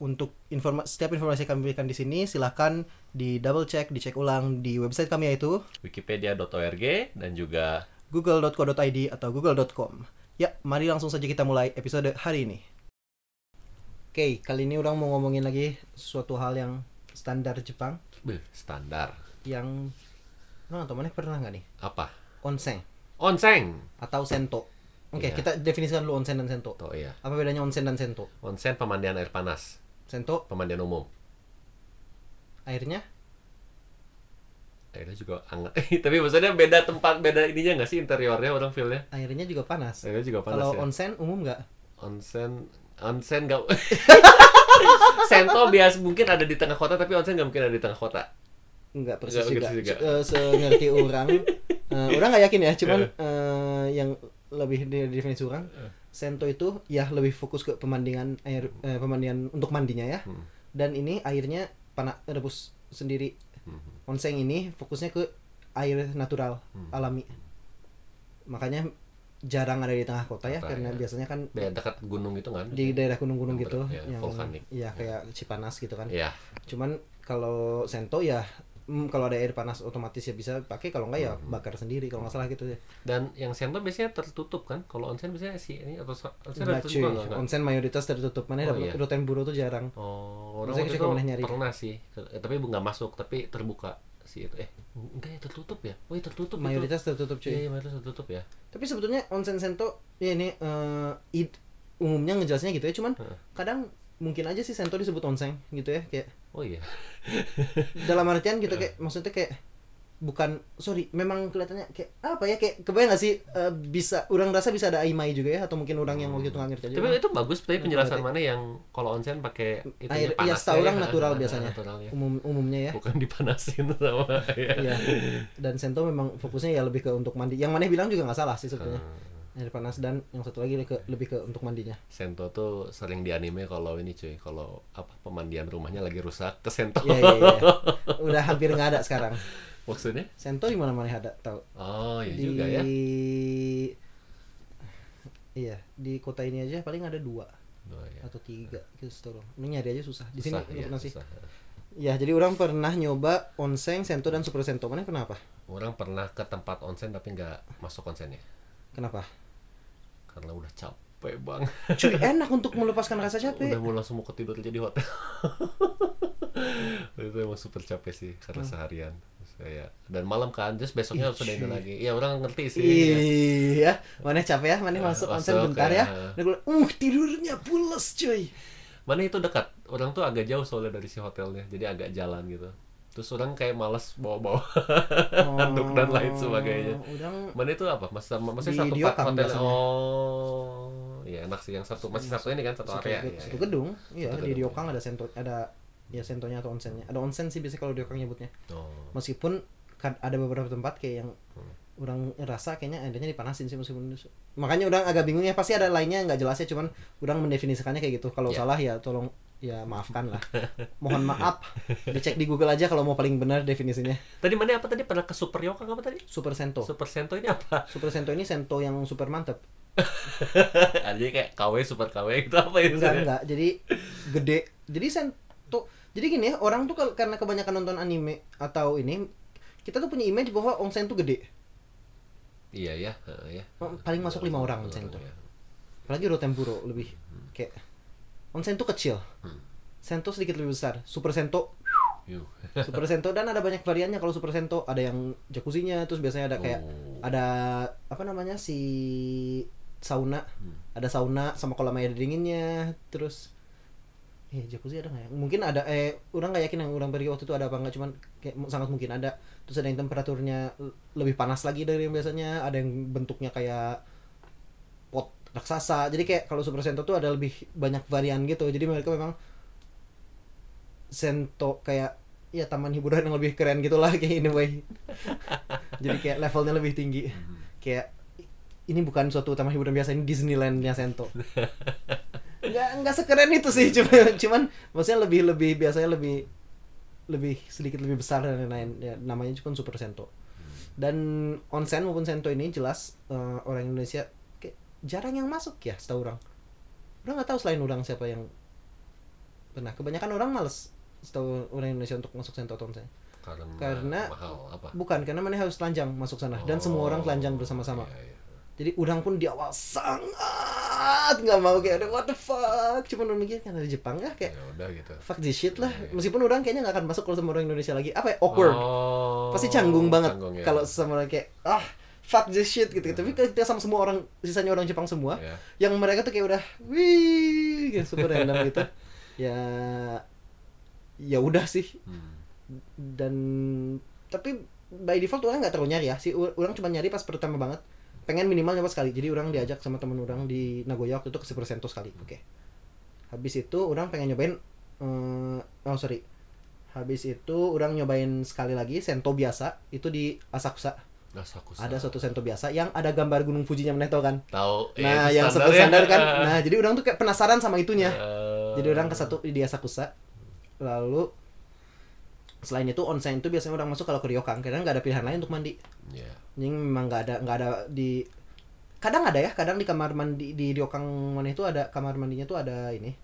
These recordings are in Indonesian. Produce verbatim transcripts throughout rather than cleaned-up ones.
untuk informa- setiap informasi yang kami berikan di sini, silahkan di double check, dicek ulang di website kami yaitu wikipedia dot org dan juga google dot co dot id atau google dot com. Ya, mari langsung saja kita mulai episode hari ini. Oke, okay, kali ini orang mau ngomongin lagi suatu hal yang standar Jepang. Beuh, standar. Yang, orang atau mana pernah nggak nih? Apa? Onsen. Onsen? Atau sento. Oke, okay, yeah. Kita definisikan dulu onsen dan sento. Oh, iya. Apa bedanya onsen dan sento? Onsen pemandian air panas. Sento? Pemandian umum. Airnya? Airnya juga hangat. Tapi maksudnya beda tempat, beda ininya nggak sih interiornya orang feel-nya? Airnya juga panas. Airnya juga panas. Kalau ya? Onsen umum nggak? Onsen, onsen nggak. Sento biasa mungkin ada di tengah kota, tapi onsen nggak mungkin ada di tengah kota. Nggak persis juga. juga. Uh, sengerti orang, uh, orang nggak yakin ya. Cuman uh, yang lebih di definisi orang, sento itu ya lebih fokus ke pemandian air, eh, pemandian untuk mandinya ya. Hmm. Dan ini airnya panas rebus sendiri. Hmm. Onsen ini fokusnya ke air natural, hmm. alami. Makanya jarang ada di tengah kota ya, Kata, karena ya. biasanya kan di dekat gunung gitu kan. Di daerah gunung-gunung yang gitu, ya, yang vulkanik. Ya kayak ya. Cipanas gitu kan. Ya. Cuman kalau sento ya Hmm, kalau ada air panas otomatis ya bisa pakai, kalau enggak ya bakar sendiri kalau enggak salah gitu ya. Dan yang sento biasanya tertutup kan? Kalau onsen biasanya sih ini atau onsen nah, tertutup cuy. Kan? Onsen mayoritas tertutup. Mana oh, iya. Rotenburo tuh jarang. Oh, orang itu pernah sih. Eh, tapi enggak masuk, tapi terbuka sih itu. Eh, enggak ya tertutup ya? Woi, tertutup. Mayoritas itu. tertutup cuy. Iya, yeah, mayoritas tertutup ya. Tapi sebetulnya onsen sento ya ini uh, id, umumnya ngejelasnya gitu ya, cuman huh. kadang mungkin aja sih sento disebut onsen gitu ya, kayak oh iya dalam artian gitu kayak maksudnya kayak bukan sorry memang kelihatannya kayak apa ya, kayak kebayang nggak sih uh, bisa orang rasa bisa ada aimai juga ya, atau mungkin orang hmm. yang waktu itu nggak ngerti aja. Tapi itu bagus tapi penjelasan nah, mana yang kalau onsen pakai air ya setahu orang ya, natural nah, biasanya natural, ya. umum umumnya ya bukan dipanasin sama ya. Ya dan sento memang fokusnya ya lebih ke untuk mandi, yang mana bilang juga nggak salah sih sebetulnya. hmm. Air panas, dan yang satu lagi lebih ke, lebih ke untuk mandinya. Sento tuh sering di anime kalau ini cuy, kalau apa pemandian rumahnya lagi rusak ke sento. Iya iya iya. Udah hampir enggak ada sekarang. Maksudnya? Sento di mana-mana ada, tahu. Oh, iya di... juga ya. Iya, di kota ini aja paling ada dua. Oh, iya. Atau tiga gitu tolong. Ini nyari aja susah. Di susah, sini iya, pernah sih. Ya, jadi orang pernah nyoba onsen, sento dan super sento. Mana pernah apa? Orang pernah ke tempat onsen tapi enggak masuk onsennya. Kenapa? Karena udah capek bang. Cuy, enak untuk melepaskan rasa capek. Udah mau langsung mau ketidur aja di hotel. Itu emang super capek sih karena hmm. seharian. Saya dan malam kan, terus besoknya harus ada ini lagi. Iya orang ngerti sih. Iya, mana capek ya, mana nah, masuk onsen bentar ya. Udah gue, uh tidurnya pulas cuy. Mana itu dekat, orang tuh agak jauh soalnya dari si hotelnya, jadi agak jalan gitu. Terus orang kayak malas bawa-bawa handuk oh, dan lain sebagainya. Udang, mana itu apa? Mas, maksudnya satu part hotel. Biasanya. Oh, ya enak sih yang satu. Masih satu ini kan satu, satu area. Satu, ya, satu gedung. Iya, di Ryokang ada sento, ada ya sentonya atau onsennya. Ada onsen sih biasanya kalau Ryokang nyebutnya. Oh. Meskipun ada beberapa tempat kayak yang hmm. orang rasa kayaknya adanya dipanasin sih meskipun. Makanya orang agak bingung ya, pasti ada lainnya enggak jelas ya, cuman orang mendefinisikannya kayak gitu. Kalau yeah. salah ya tolong ya maafkan lah, mohon maaf. Dicek di Google aja kalau mau paling benar definisinya. Tadi mana apa tadi pernah ke Super Yoka apa tadi? Super Sento. Super Sento ini apa? Super Sento ini sento yang super mantep. Artinya kayak K W super K W itu apa itu? Enggak enggak. Jadi gede. Jadi sento. Jadi gini ya, orang tuh karena kebanyakan nonton anime atau ini, kita tuh punya image bahwa onsen tuh gede. Iya ya, ya. Paling masuk lima orang onsen tuh. Apalagi Rotenburo lebih kayak onsen itu kecil, hmm. sento sedikit lebih besar, super sento, super sento dan ada banyak variannya kalau super sento, ada yang jacuzzinya, terus biasanya ada kayak oh. ada apa namanya si sauna, hmm. ada sauna sama kolam air dinginnya, terus eh jacuzzi ada nggak ya? Mungkin ada, eh orang nggak yakin yang orang pergi waktu itu ada apa nggak, cuman kayak sangat mungkin ada, terus ada yang temperaturnya lebih panas lagi dari yang biasanya, ada yang bentuknya kayak pot raksasa. Jadi kayak kalau super sento tuh ada lebih banyak varian gitu. Jadi mereka memang sento kayak ya taman hiburan yang lebih keren gitulah kayak anyway. Jadi kayak levelnya lebih tinggi. Kayak ini bukan suatu taman hiburan biasa, ini Disneylandnya Sento. Nggak nggak sekeren itu sih, cuman cuman maksudnya lebih lebih biasanya lebih lebih sedikit lebih besar dan lain-lain. Ya, namanya cuma Super Sento. Dan onsen maupun Sento ini jelas uh, orang Indonesia kayak jarang yang masuk ya, setahu orang. Orang nggak tahu selain orang siapa yang pernah. Kebanyakan orang malas setahu orang Indonesia untuk masuk Sento atau onsen. Karena, karena mahal, apa? Bukan, karena mana harus telanjang masuk sana, oh, dan semua orang telanjang bersama-sama. Iya, iya. Jadi orang pun di awal sangat nggak mau, kayak what the fuck, cuma mikir kan dari Jepang ya kayak yaudah, gitu. Fuck this shit lah. Iya, iya. Meskipun orang kayaknya nggak akan masuk kalau sama orang Indonesia lagi, apa ya, awkward, oh, pasti canggung banget ya. Kalau sama orang kayak ah fuck this shit gitu. Tapi kita sama semua orang, sisanya orang Jepang semua, yeah, yang mereka tuh kayak udah wih gitu, super random gitu. Ya, ya udah sih. Hmm. Dan tapi by default orang nggak terlalu nyari ya sih, orang cuma nyari pas pertama banget, pengen minimal nyoba sekali. Jadi orang diajak sama temen orang di Nagoya waktu itu ke Super Sento sekali, oke, okay. Habis itu orang pengen nyobain uh, oh sorry habis itu orang nyobain sekali lagi Sento biasa itu di Asakusa. Asakusa. Ada suatu Sento biasa yang ada gambar Gunung Fujinya, meneh tau kan? Tahu. Nah, yang super standar kan. Nah, jadi orang tuh kayak penasaran sama itunya. Uh... Jadi orang ke satu di Asakusa. Lalu selain itu onsen itu biasanya orang masuk kalau ke ryokan karena nggak ada pilihan lain untuk mandi. Yeah. Yang memang nggak ada nggak ada di kadang ada ya kadang di kamar mandi di ryokan mana itu ada kamar mandinya tuh ada ini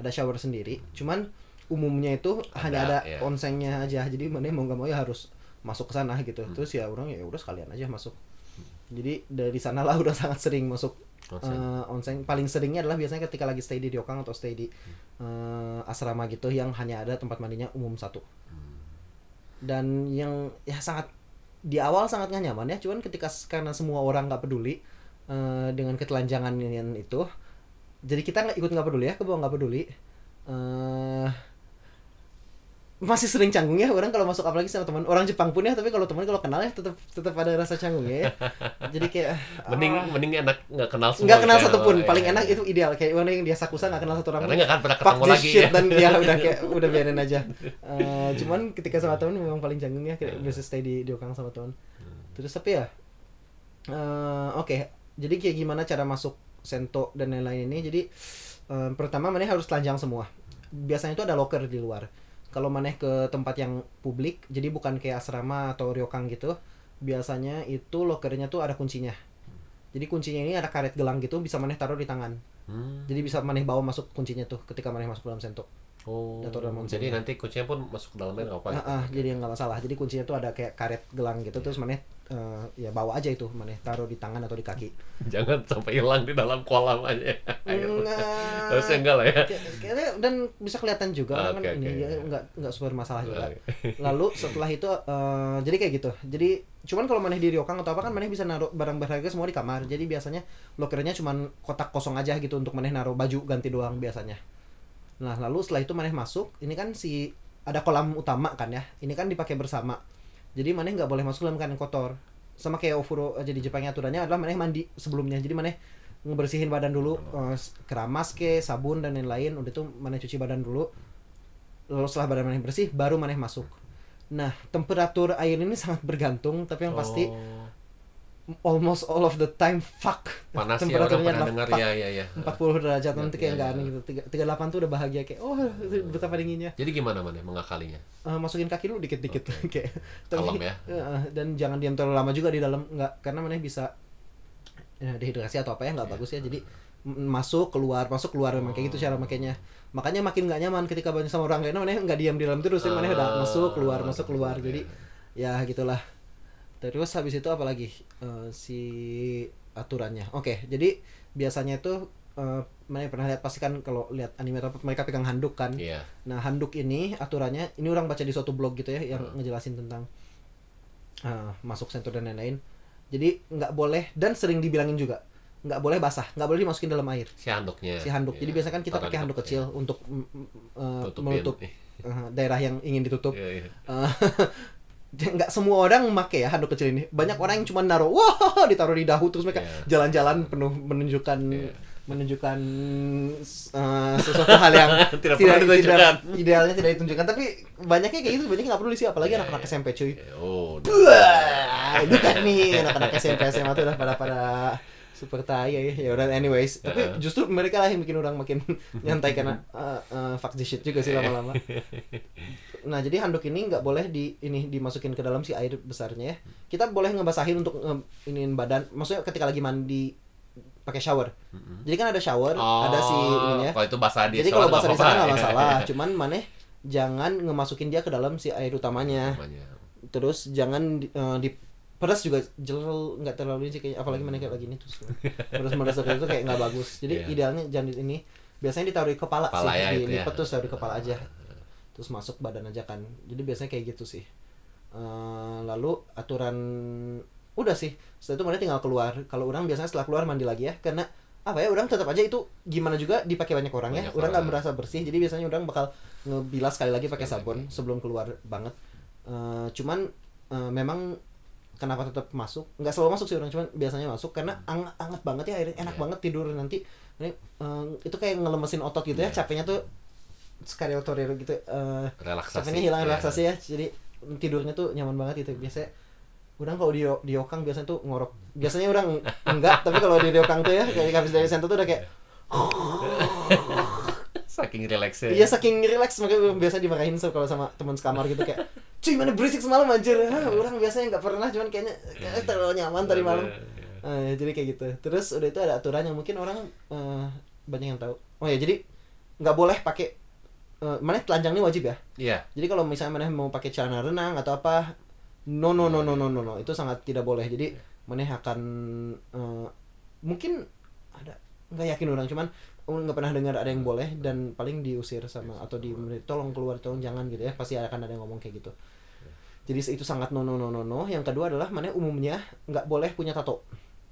ada shower sendiri. Mm-hmm. Cuman umumnya itu ada, hanya ada yeah, onsennya aja, jadi mana mau nggak mau ya harus masuk ke sana gitu. Mm-hmm. Terus ya orang ya udah sekalian aja masuk. Mm-hmm. Jadi dari sanalah udah sangat sering masuk onsen. Uh, onsen paling seringnya adalah biasanya ketika lagi stay di ryokan atau stay di uh, asrama gitu yang hanya ada tempat mandinya umum satu. Dan yang ya sangat di awal sangat nggak nyaman ya, cuman ketika karena semua orang nggak peduli uh, dengan ketelanjangan itu, jadi kita nggak ikut nggak peduli ya, ke bawah nggak peduli. Uh, masih sering canggung ya orang kalau masuk, apalagi sama teman orang Jepang pun ya, tapi kalau teman kalau kenal ya tetap tetap ada rasa canggung ya, ya. Jadi kayak mending ah, mending enak nggak kenal semua, nggak kenal satupun ya, paling ya, enak itu ideal kayak orang yang di Asakusa nggak kenal satu orang, karena nggak akan pernah ketemu lagi ya, dan ya udah kayak udah biarin aja. Uh, cuman ketika sama teman memang paling canggung ya, kayak biasa stay di diokang sama teman. Terus tapi ya uh, oke okay. Jadi kayak gimana cara masuk Sento dan lain-lain ini, jadi uh, pertama mana harus telanjang semua, biasanya itu ada locker di luar. Kalau maneh ke tempat yang publik, jadi bukan kayak asrama atau ryokan gitu, biasanya itu lokernya tuh ada kuncinya. Jadi kuncinya ini ada karet gelang gitu, bisa maneh taruh di tangan. Hmm. Jadi bisa maneh bawa masuk kuncinya tuh ketika maneh masuk dalam Sento. Oh. Dalam jadi nanti kuncinya pun masuk ke dalamnya nggak apa-apa. Nah, gitu. Ah, jadi nggak masalah. Jadi kuncinya tuh ada kayak karet gelang gitu, yeah, terus maneh uh, ya bawa aja itu, maneh taruh di tangan atau di kaki. Jangan sampai hilang di dalam kolam aja. Nah, harusnya enggak lah ya. Dan bisa kelihatan juga, oh, kan okay, ini okay, ya, nggak nggak super masalah juga. Lalu setelah itu uh, jadi kayak gitu. Jadi cuman kalau maneh di ryokan atau apa kan maneh bisa naruh barang berharga semua di kamar. Jadi biasanya lokernya cuman kotak kosong aja gitu untuk maneh naruh baju ganti doang biasanya. Nah, lalu setelah itu maneh masuk, ini kan si ada kolam utama kan ya. Ini kan dipakai bersama. Jadi maneh enggak boleh masuk dalam kan kotor. Sama kayak ofuro aja di Jepangnya, aturannya adalah maneh mandi sebelumnya. Jadi maneh ngebersihin badan dulu, uh, keramas ke, sabun dan lain-lain. Udah itu maneh cuci badan dulu. Lalu setelah badan maneh bersih, baru maneh masuk. Nah, temperatur air ini sangat bergantung, tapi yang pasti oh, almost all of the time fuck panas ya, orang pernah dengar ya, ya, ya empat puluh derajat nanti ya, kayak enggak ya, gitu tiga puluh delapan tuh udah bahagia kayak oh betapa dinginnya. Jadi gimana maneh mengakalinya? Uh, masukin kaki dulu dikit-dikit kayak kalem ya. Uh, dan jangan diam terlalu lama juga di dalam, enggak, karena maneh bisa ya, dehidrasi atau apa ya, enggak ya, bagus ya. Jadi masuk keluar masuk keluar memang oh, kayak gitu cara makainya. Makanya makin enggak nyaman ketika banyak sama orang, karena maneh enggak diam di dalam terus ya, maneh udah masuk keluar masuk keluar. Jadi ya gitulah. Terus habis itu apa lagi uh, si aturannya. Oke, okay, jadi biasanya itu uh, mana pernah lihat pasti kan kalau lihat anime atau mereka pegang handuk kan. Yeah. Nah, handuk ini aturannya ini orang baca di suatu blog gitu ya yang uh. ngejelasin tentang uh, masuk Sento dan lain-lain. Jadi nggak boleh dan sering dibilangin juga nggak boleh basah, nggak boleh dimasukin dalam air. Si handuknya. Si handuk. Yeah. Jadi biasanya kan kita pakai handuk kecil yeah, untuk uh, menutup uh, daerah yang ingin ditutup. Yeah, yeah. Uh, nggak semua orang memakai ya handuk kecil ini, banyak orang yang cuma naruh wah wow, ditaruh di dahu terus mereka yeah, jalan-jalan penuh menunjukkan yeah, menunjukkan uh, sesuatu hal yang tidak, tidak, tidak idealnya tidak ditunjukkan, tapi banyaknya kayak gitu, banyaknya nggak perlu sih, apalagi yeah. anak-anak S M P cuy. Oh, itu kan nih anak-anak S M P S M A tuh udah pada pada super tai ya, ya udah anyways. Tapi uh-huh. justru mereka lah yang bikin orang makin nyantai karena uh, uh, fuck this shit juga sih lama-lama. Nah jadi handuk ini nggak boleh di ini dimasukin ke dalam si air besarnya ya. Kita boleh ngebasahin untuk uh, iniin badan, maksudnya ketika lagi mandi pakai shower. Mm-hmm. Jadi kan ada shower, oh, ada si ininya. Kalau itu basah di jadi kalau basah di sana nggak masalah. Cuman maneh jangan ngemasukin dia ke dalam si air utamanya. utamanya. Terus jangan uh, di pedas juga jelel nggak terlalu sih kayak apalagi maneh kayak lagi ini terus pedas-pedas itu kayak nggak bagus. Jadi yeah. idealnya jangan ini. Biasanya ditaruh di kepala, kepala sih. Ya, di di petus ya. Taruh di kepala aja. Terus masuk badan aja kan. Jadi biasanya kayak gitu sih. Uh, lalu aturan udah sih, setelah itu mereka tinggal keluar. Kalau orang biasanya setelah keluar mandi lagi ya, karena apa ya, orang tetap aja itu gimana juga dipakai banyak orang banyak ya, orang nggak merasa bersih, jadi biasanya orang bakal ngebilas sekali lagi pakai sabun sebelum keluar banget. Uh, cuman uh, memang kenapa tetap masuk? Nggak selalu masuk sih orang, cuman biasanya masuk karena ang- anget banget ya airnya, enak yeah. banget tidur nanti. Ini uh, itu kayak ngelemesin otot gitu yeah. ya, capeknya tuh sekali otot gitu. Uh, relaksasi. Capeknya hilang yeah. relaksasi ya, jadi tidurnya tuh nyaman banget gitu biasanya. Orang kalau di diokang biasanya tuh ngorok. Biasanya orang enggak, tapi kalau di diokang tuh ya kayak habis dari senter tuh udah kayak saking relaxnya. Iya, saking relax makanya biasa dimarahin so, kalau sama teman sekamar gitu kayak, "Cuy, mana berisik semalam anjir." Orang biasanya enggak pernah, cuman kayaknya kayak terlalu nyaman tadi malam. Uh, jadi kayak gitu. Terus udah itu ada aturan yang mungkin orang uh, banyak yang tahu. Oh ya, jadi enggak boleh pakai uh, mana telanjang ini wajib ya? Iya. Yeah. Jadi kalau misalnya mana mau pakai celana renang atau apa No no no no no no no itu sangat tidak boleh. Jadi maneh akan uh, mungkin ada nggak yakin orang, cuman nggak pernah dengar ada yang boleh dan paling diusir sama atau di tolong keluar, tolong jangan gitu ya, pasti akan ada yang ngomong kayak gitu. Jadi itu sangat no no no no no. Yang kedua adalah maneh umumnya nggak boleh punya tato.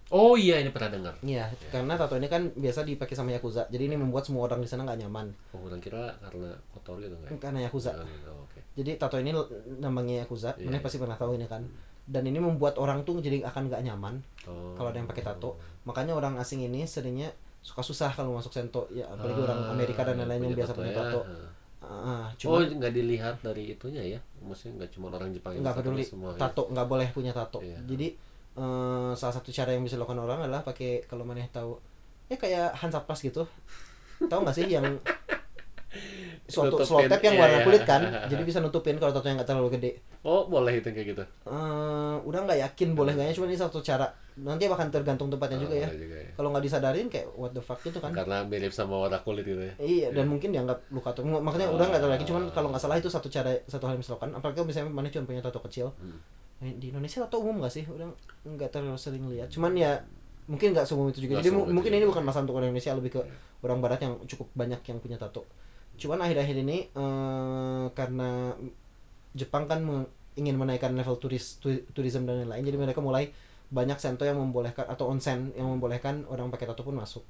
Oh iya, ini pernah dengar. Iya, ya. Karena tato ini kan biasa dipakai sama yakuza. Jadi ini membuat semua orang di sana enggak nyaman. Oh, orang kira karena kotor gitu enggak? Karena yakuza. Oh, okay. Jadi tato ini namanya yakuza. Yeah. Mana pasti pernah tahu ini kan. Dan ini membuat orang tuh jadi akan enggak nyaman oh. kalau ada yang pakai tato. Makanya orang asing ini seringnya suka susah kalau masuk sento. Ya, apalagi ah, orang Amerika dan lain-lain yang biasa punya tato. Ya. Ah, cuma oh, enggak dilihat dari itunya ya. Maksudnya enggak cuma orang Jepang yang peduli semua. Tato enggak ya. Boleh punya tato. Yeah. Jadi Uh, salah satu cara yang bisa dilakukan orang adalah pakai, kalau maneh tahu ya kayak Hansa Plus gitu, tahu nggak sih yang suatu slot tape yang warna kulit kan, jadi bisa nutupin kalau tato yang nggak terlalu gede. Oh boleh itu kayak gitu? Uh, udah nggak yakin boleh nggaknya, cuma ini satu cara. Nanti bahkan tergantung tempatnya oh, juga ya. Juga, ya. Kalau nggak disadarin kayak what the fuck gitu kan? Karena mirip sama warna kulit gitu ya. Iya dan yeah. mungkin dianggap luka tuh. Makanya oh, udah nggak tahu lagi. Cuman kalau nggak salah itu satu cara, satu hal yang bisa dilakukan. Apalagi misalnya maneh cuma punya tato kecil. Hmm. Di Indonesia tato umum gak sih? Udah gak terlalu sering lihat. Cuman ya mungkin gak seumum itu juga. Jadi m- mungkin ini bukan masalah untuk orang Indonesia, lebih ke orang barat yang cukup banyak yang punya tato. Cuman akhir-akhir ini uh, karena Jepang kan meng- ingin menaikkan level turis tu- tourism dan lain-lain, jadi mereka mulai banyak sento yang membolehkan atau onsen yang membolehkan orang pakai tato pun masuk.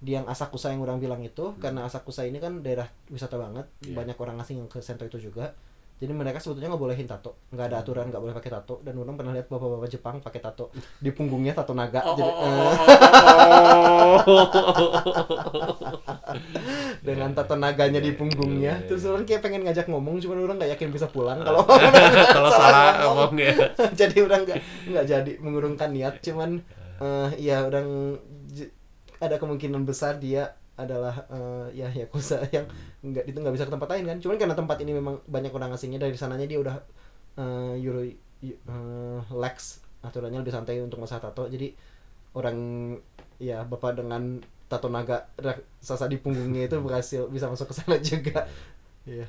Di yang Asakusa yang orang bilang itu, hmm. karena Asakusa ini kan daerah wisata banget, yeah. banyak orang asing yang ke sento itu juga. Jadi mereka sebetulnya nggak bolehin tato, nggak ada aturan nggak boleh pakai tato. Dan orang pernah lihat bapak-bapak Jepang pakai tato di punggungnya tato naga. Oh, jadi, oh, uh... oh, dengan tato naganya di punggungnya. Terus orang kayak pengen ngajak ngomong, cuman orang nggak yakin bisa pulang kalau kalau salah ngomong ya. Jadi orang nggak nggak jadi mengurungkan niat, cuman uh, ya orang j- ada kemungkinan besar dia adalah uh, ya yakuza yang nggak itu nggak bisa ke tempat lain kan, cuman karena tempat ini memang banyak orang asingnya, dari sananya dia udah uh, euro uh, lax aturannya, lebih santai untuk masalah tato. Jadi orang ya bapak dengan tato naga raksasa di punggungnya itu berhasil bisa masuk ke sana juga ya. Yeah.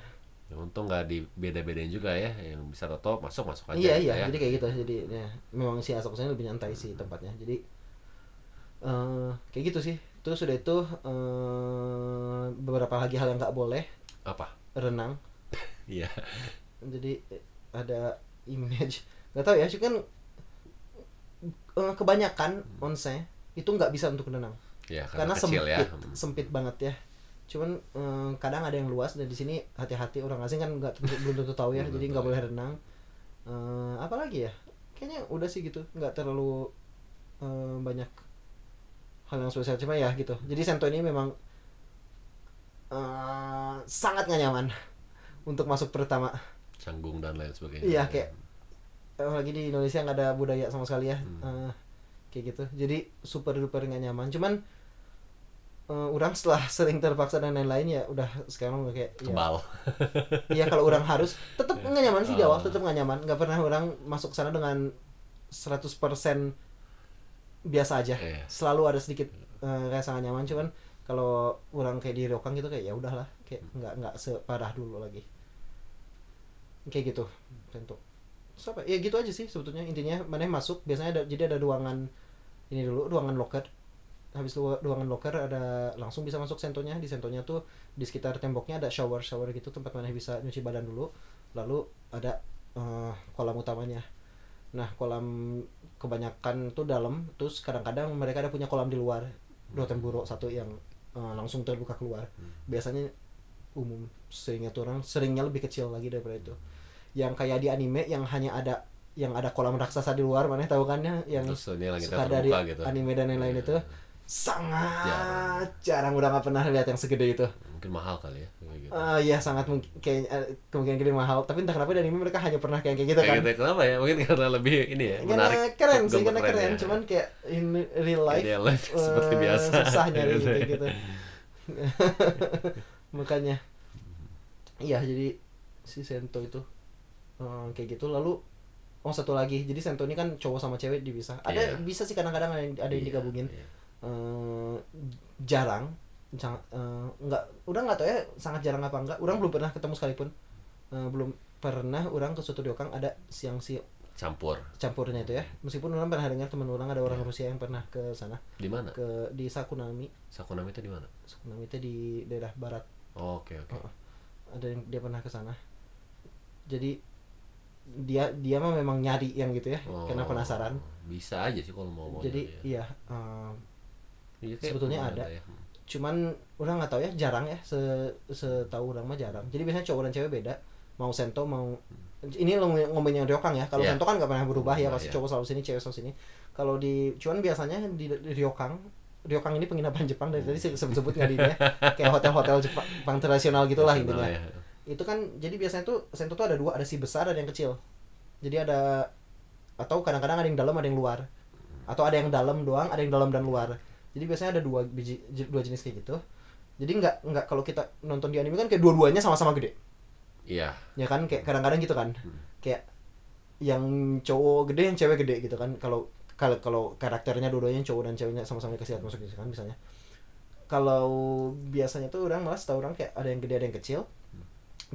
Ya, untung nggak dibeda-bedain juga ya, yang bisa tato masuk masuk aja. Iya yeah, iya yeah. Jadi kayak gitu, jadi ya, memang si Asakusa lebih nyantai sih tempatnya, jadi uh, kayak gitu sih. Terus udah itu uh, beberapa lagi hal yang nggak boleh. Apa? Renang. Iya. Jadi ada image. Nggak tahu ya, sih kan uh, kebanyakan onsen itu nggak bisa untuk renang. Iya. Karena, karena kecil, sempit, ya. sempit banget ya. Cuman uh, kadang ada yang luas, dan di sini hati-hati orang asing kan nggak belum tentu tahu ya, jadi nggak boleh renang. Uh, apalagi ya, kayaknya udah sih gitu, nggak terlalu uh, banyak hal yang spesial, cuma ya gitu. Jadi Sento ini memang uh, sangat gak nyaman untuk masuk pertama, canggung dan lain sebagainya. Iya, kayak apalagi di Indonesia nggak ada budaya sama sekali ya, hmm. uh, kayak gitu. Jadi super duper nggak nyaman. Cuman uh, orang setelah sering terpaksa dan lain-lain ya udah sekarang udah kayak kebal. Iya ya, kalau orang harus tetap nggak nyaman sih, jawab tetap nggak nyaman. Nggak pernah orang masuk sana dengan seratus persen biasa aja. Yeah. Selalu ada sedikit uh, kayak sangat nyaman. Cuman kalau orang kayak di Ryokan gitu kayak ya udahlah, kayak nggak nggak separah dulu lagi. Kayak gitu, tentu. Terus apa? Ya gitu aja sih sebetulnya intinya. Maneh masuk biasanya ada, jadi ada ruangan ini dulu, ruangan locker. Habis lu ruangan locker ada langsung bisa masuk sentonya. Di sentonya tuh di sekitar temboknya ada shower shower gitu, tempat maneh bisa nyuci badan dulu. Lalu ada uh, kolam utamanya. Nah kolam kebanyakan tuh dalam, terus kadang-kadang mereka ada punya kolam di luar. Rotenburo satu yang uh, langsung terbuka keluar. Biasanya umum seringnya tuh orang seringnya lebih kecil lagi daripada itu. Yang kayak di anime yang hanya ada yang ada kolam raksasa di luar, mana tahu kan ya, yang suka dari gitu. Anime dan lain-lain ya. Itu sangat jarang, jarang udah nggak pernah lihat yang segede itu. Mungkin mahal kali ya. Ah gitu. uh, ya sangat mungkin kayak uh, kemungkinan gede mahal. Tapi entah kenapa di anime mereka hanya pernah kayak gitu kan. Kayak gitu, kenapa ya? Mungkin karena lebih ini ya. Menarik. Karena keren sih, karena keren. keren ya. Cuman kayak in real life, in real life uh, seperti biasa. Susah nyari gitu gitu. Makanya, iya jadi si Sento itu. Hmm, kayak gitu. Lalu oh satu lagi, jadi Sento ini kan cowok sama cewek bisa. Ada yeah. Bisa sih kadang-kadang ada yang, ada yang yeah, digabungin. Yeah. Uh, jarang, jang, uh, nggak, udah nggak tahu ya sangat jarang apa enggak. Orang belum pernah ketemu sekalipun. Uh, belum pernah orang ke suatu Ryokang ada siang si campur. Campurnya itu ya. Meskipun orang pernah dengar teman orang ada orang yeah. Rusia yang pernah ke sana. Di mana? Ke di Sakunami. Sakunami itu di mana? Sakunami itu di daerah barat. Oh, oke okay, oke. Okay. Uh, ada yang dia pernah ke sana. Jadi dia dia mah memang nyari yang gitu ya, oh, karena penasaran. Bisa aja sih kalau mau. Jadi ya. Iya, um, jadi sebetulnya ada. ada ya. Cuman orang nggak tahu ya, jarang ya. Se setahu orang mah jarang. Jadi biasanya cowok dan cewek beda. Mau Sento mau ini lo ngomongnya Ryokang ya. Kalau yeah. Sento kan nggak pernah berubah ya, pasti yeah. Cowok selalu sini, cewek selalu sini. Kalau di cuman biasanya di, di Ryokang, Ryokang ini penginapan Jepang dari tadi sebut-sebut nggak di ya. Kayak hotel-hotel Jepang tradisional gitulah intinya. Ya. Itu kan jadi biasanya tuh Sento tuh ada dua, ada si besar ada yang kecil. Jadi ada atau kadang-kadang ada yang dalam ada yang luar, atau ada yang dalam doang ada yang dalam dan luar. Jadi biasanya ada dua biji, dua jenis kayak gitu. Jadi nggak nggak kalau kita nonton di anime kan kayak dua-duanya sama-sama gede. Iya. Yeah. Ya kan kayak kadang-kadang gitu kan. Hmm. Kayak yang cowok gede yang cewek gede gitu kan. Kalau kalau kalau karakternya dua-duanya cowok dan ceweknya sama-sama dikasih masuk gitu kan misalnya. Kalau biasanya tuh orang malah setahu orang kayak ada yang gede ada yang kecil.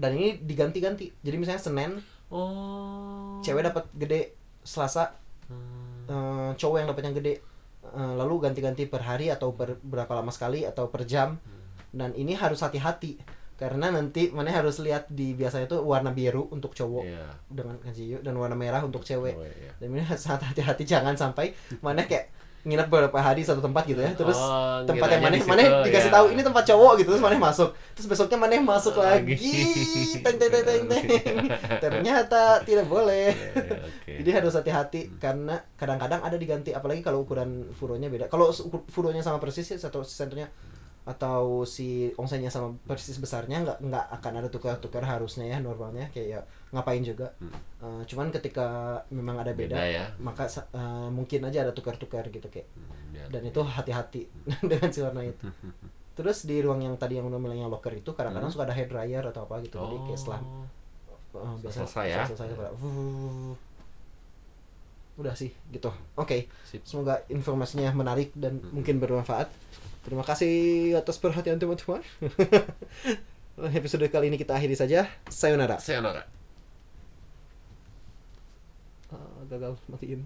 Dan ini diganti-ganti. Jadi misalnya Senin, oh. Cewek dapat gede, Selasa hmm. uh, cowok yang dapat yang gede, uh, lalu ganti-ganti per hari atau per berapa lama sekali atau per jam. Hmm. Dan ini harus hati-hati karena nanti mana harus lihat di biasanya itu warna biru untuk cowok yeah. Dengan kanjiyu dan warna merah untuk cewek. Oh, yeah. Dan ini sangat hati-hati jangan sampai mana kayak nginep beberapa hari satu tempat gitu ya, terus oh, tempat yang maneh maneh dikasih yeah. Tahu ini tempat cowok gitu, terus maneh masuk, terus besoknya maneh masuk lagi, lagi. teng teng teng teng ternyata tidak boleh, yeah, okay. Jadi harus hati-hati hmm. Karena kadang-kadang ada diganti, apalagi kalau ukuran furonya beda, kalau furonya sama persis ya satu senternya atau si ongsenya sama persis besarnya nggak nggak akan ada tukar-tukar harusnya ya normalnya kayak ya, ngapain juga hmm. uh, cuman ketika memang ada beda, beda ya. Maka uh, mungkin aja ada tukar-tukar gitu kayak hmm, dan itu hati-hati hmm. dengan si warna itu. Terus di ruang yang tadi yang namanya locker itu kadang-kadang hmm. suka ada hair dryer atau apa gitu, jadi oh. Kayak setelah uh, biasa selesai ya selesai, selesai, uh. udah sih gitu. Oke okay. Semoga informasinya menarik dan hmm. mungkin bermanfaat. Terima kasih atas perhatian teman-teman. Episode kali ini kita akhiri saja. Sayonara. Sayonara. Uh, gagal matiin.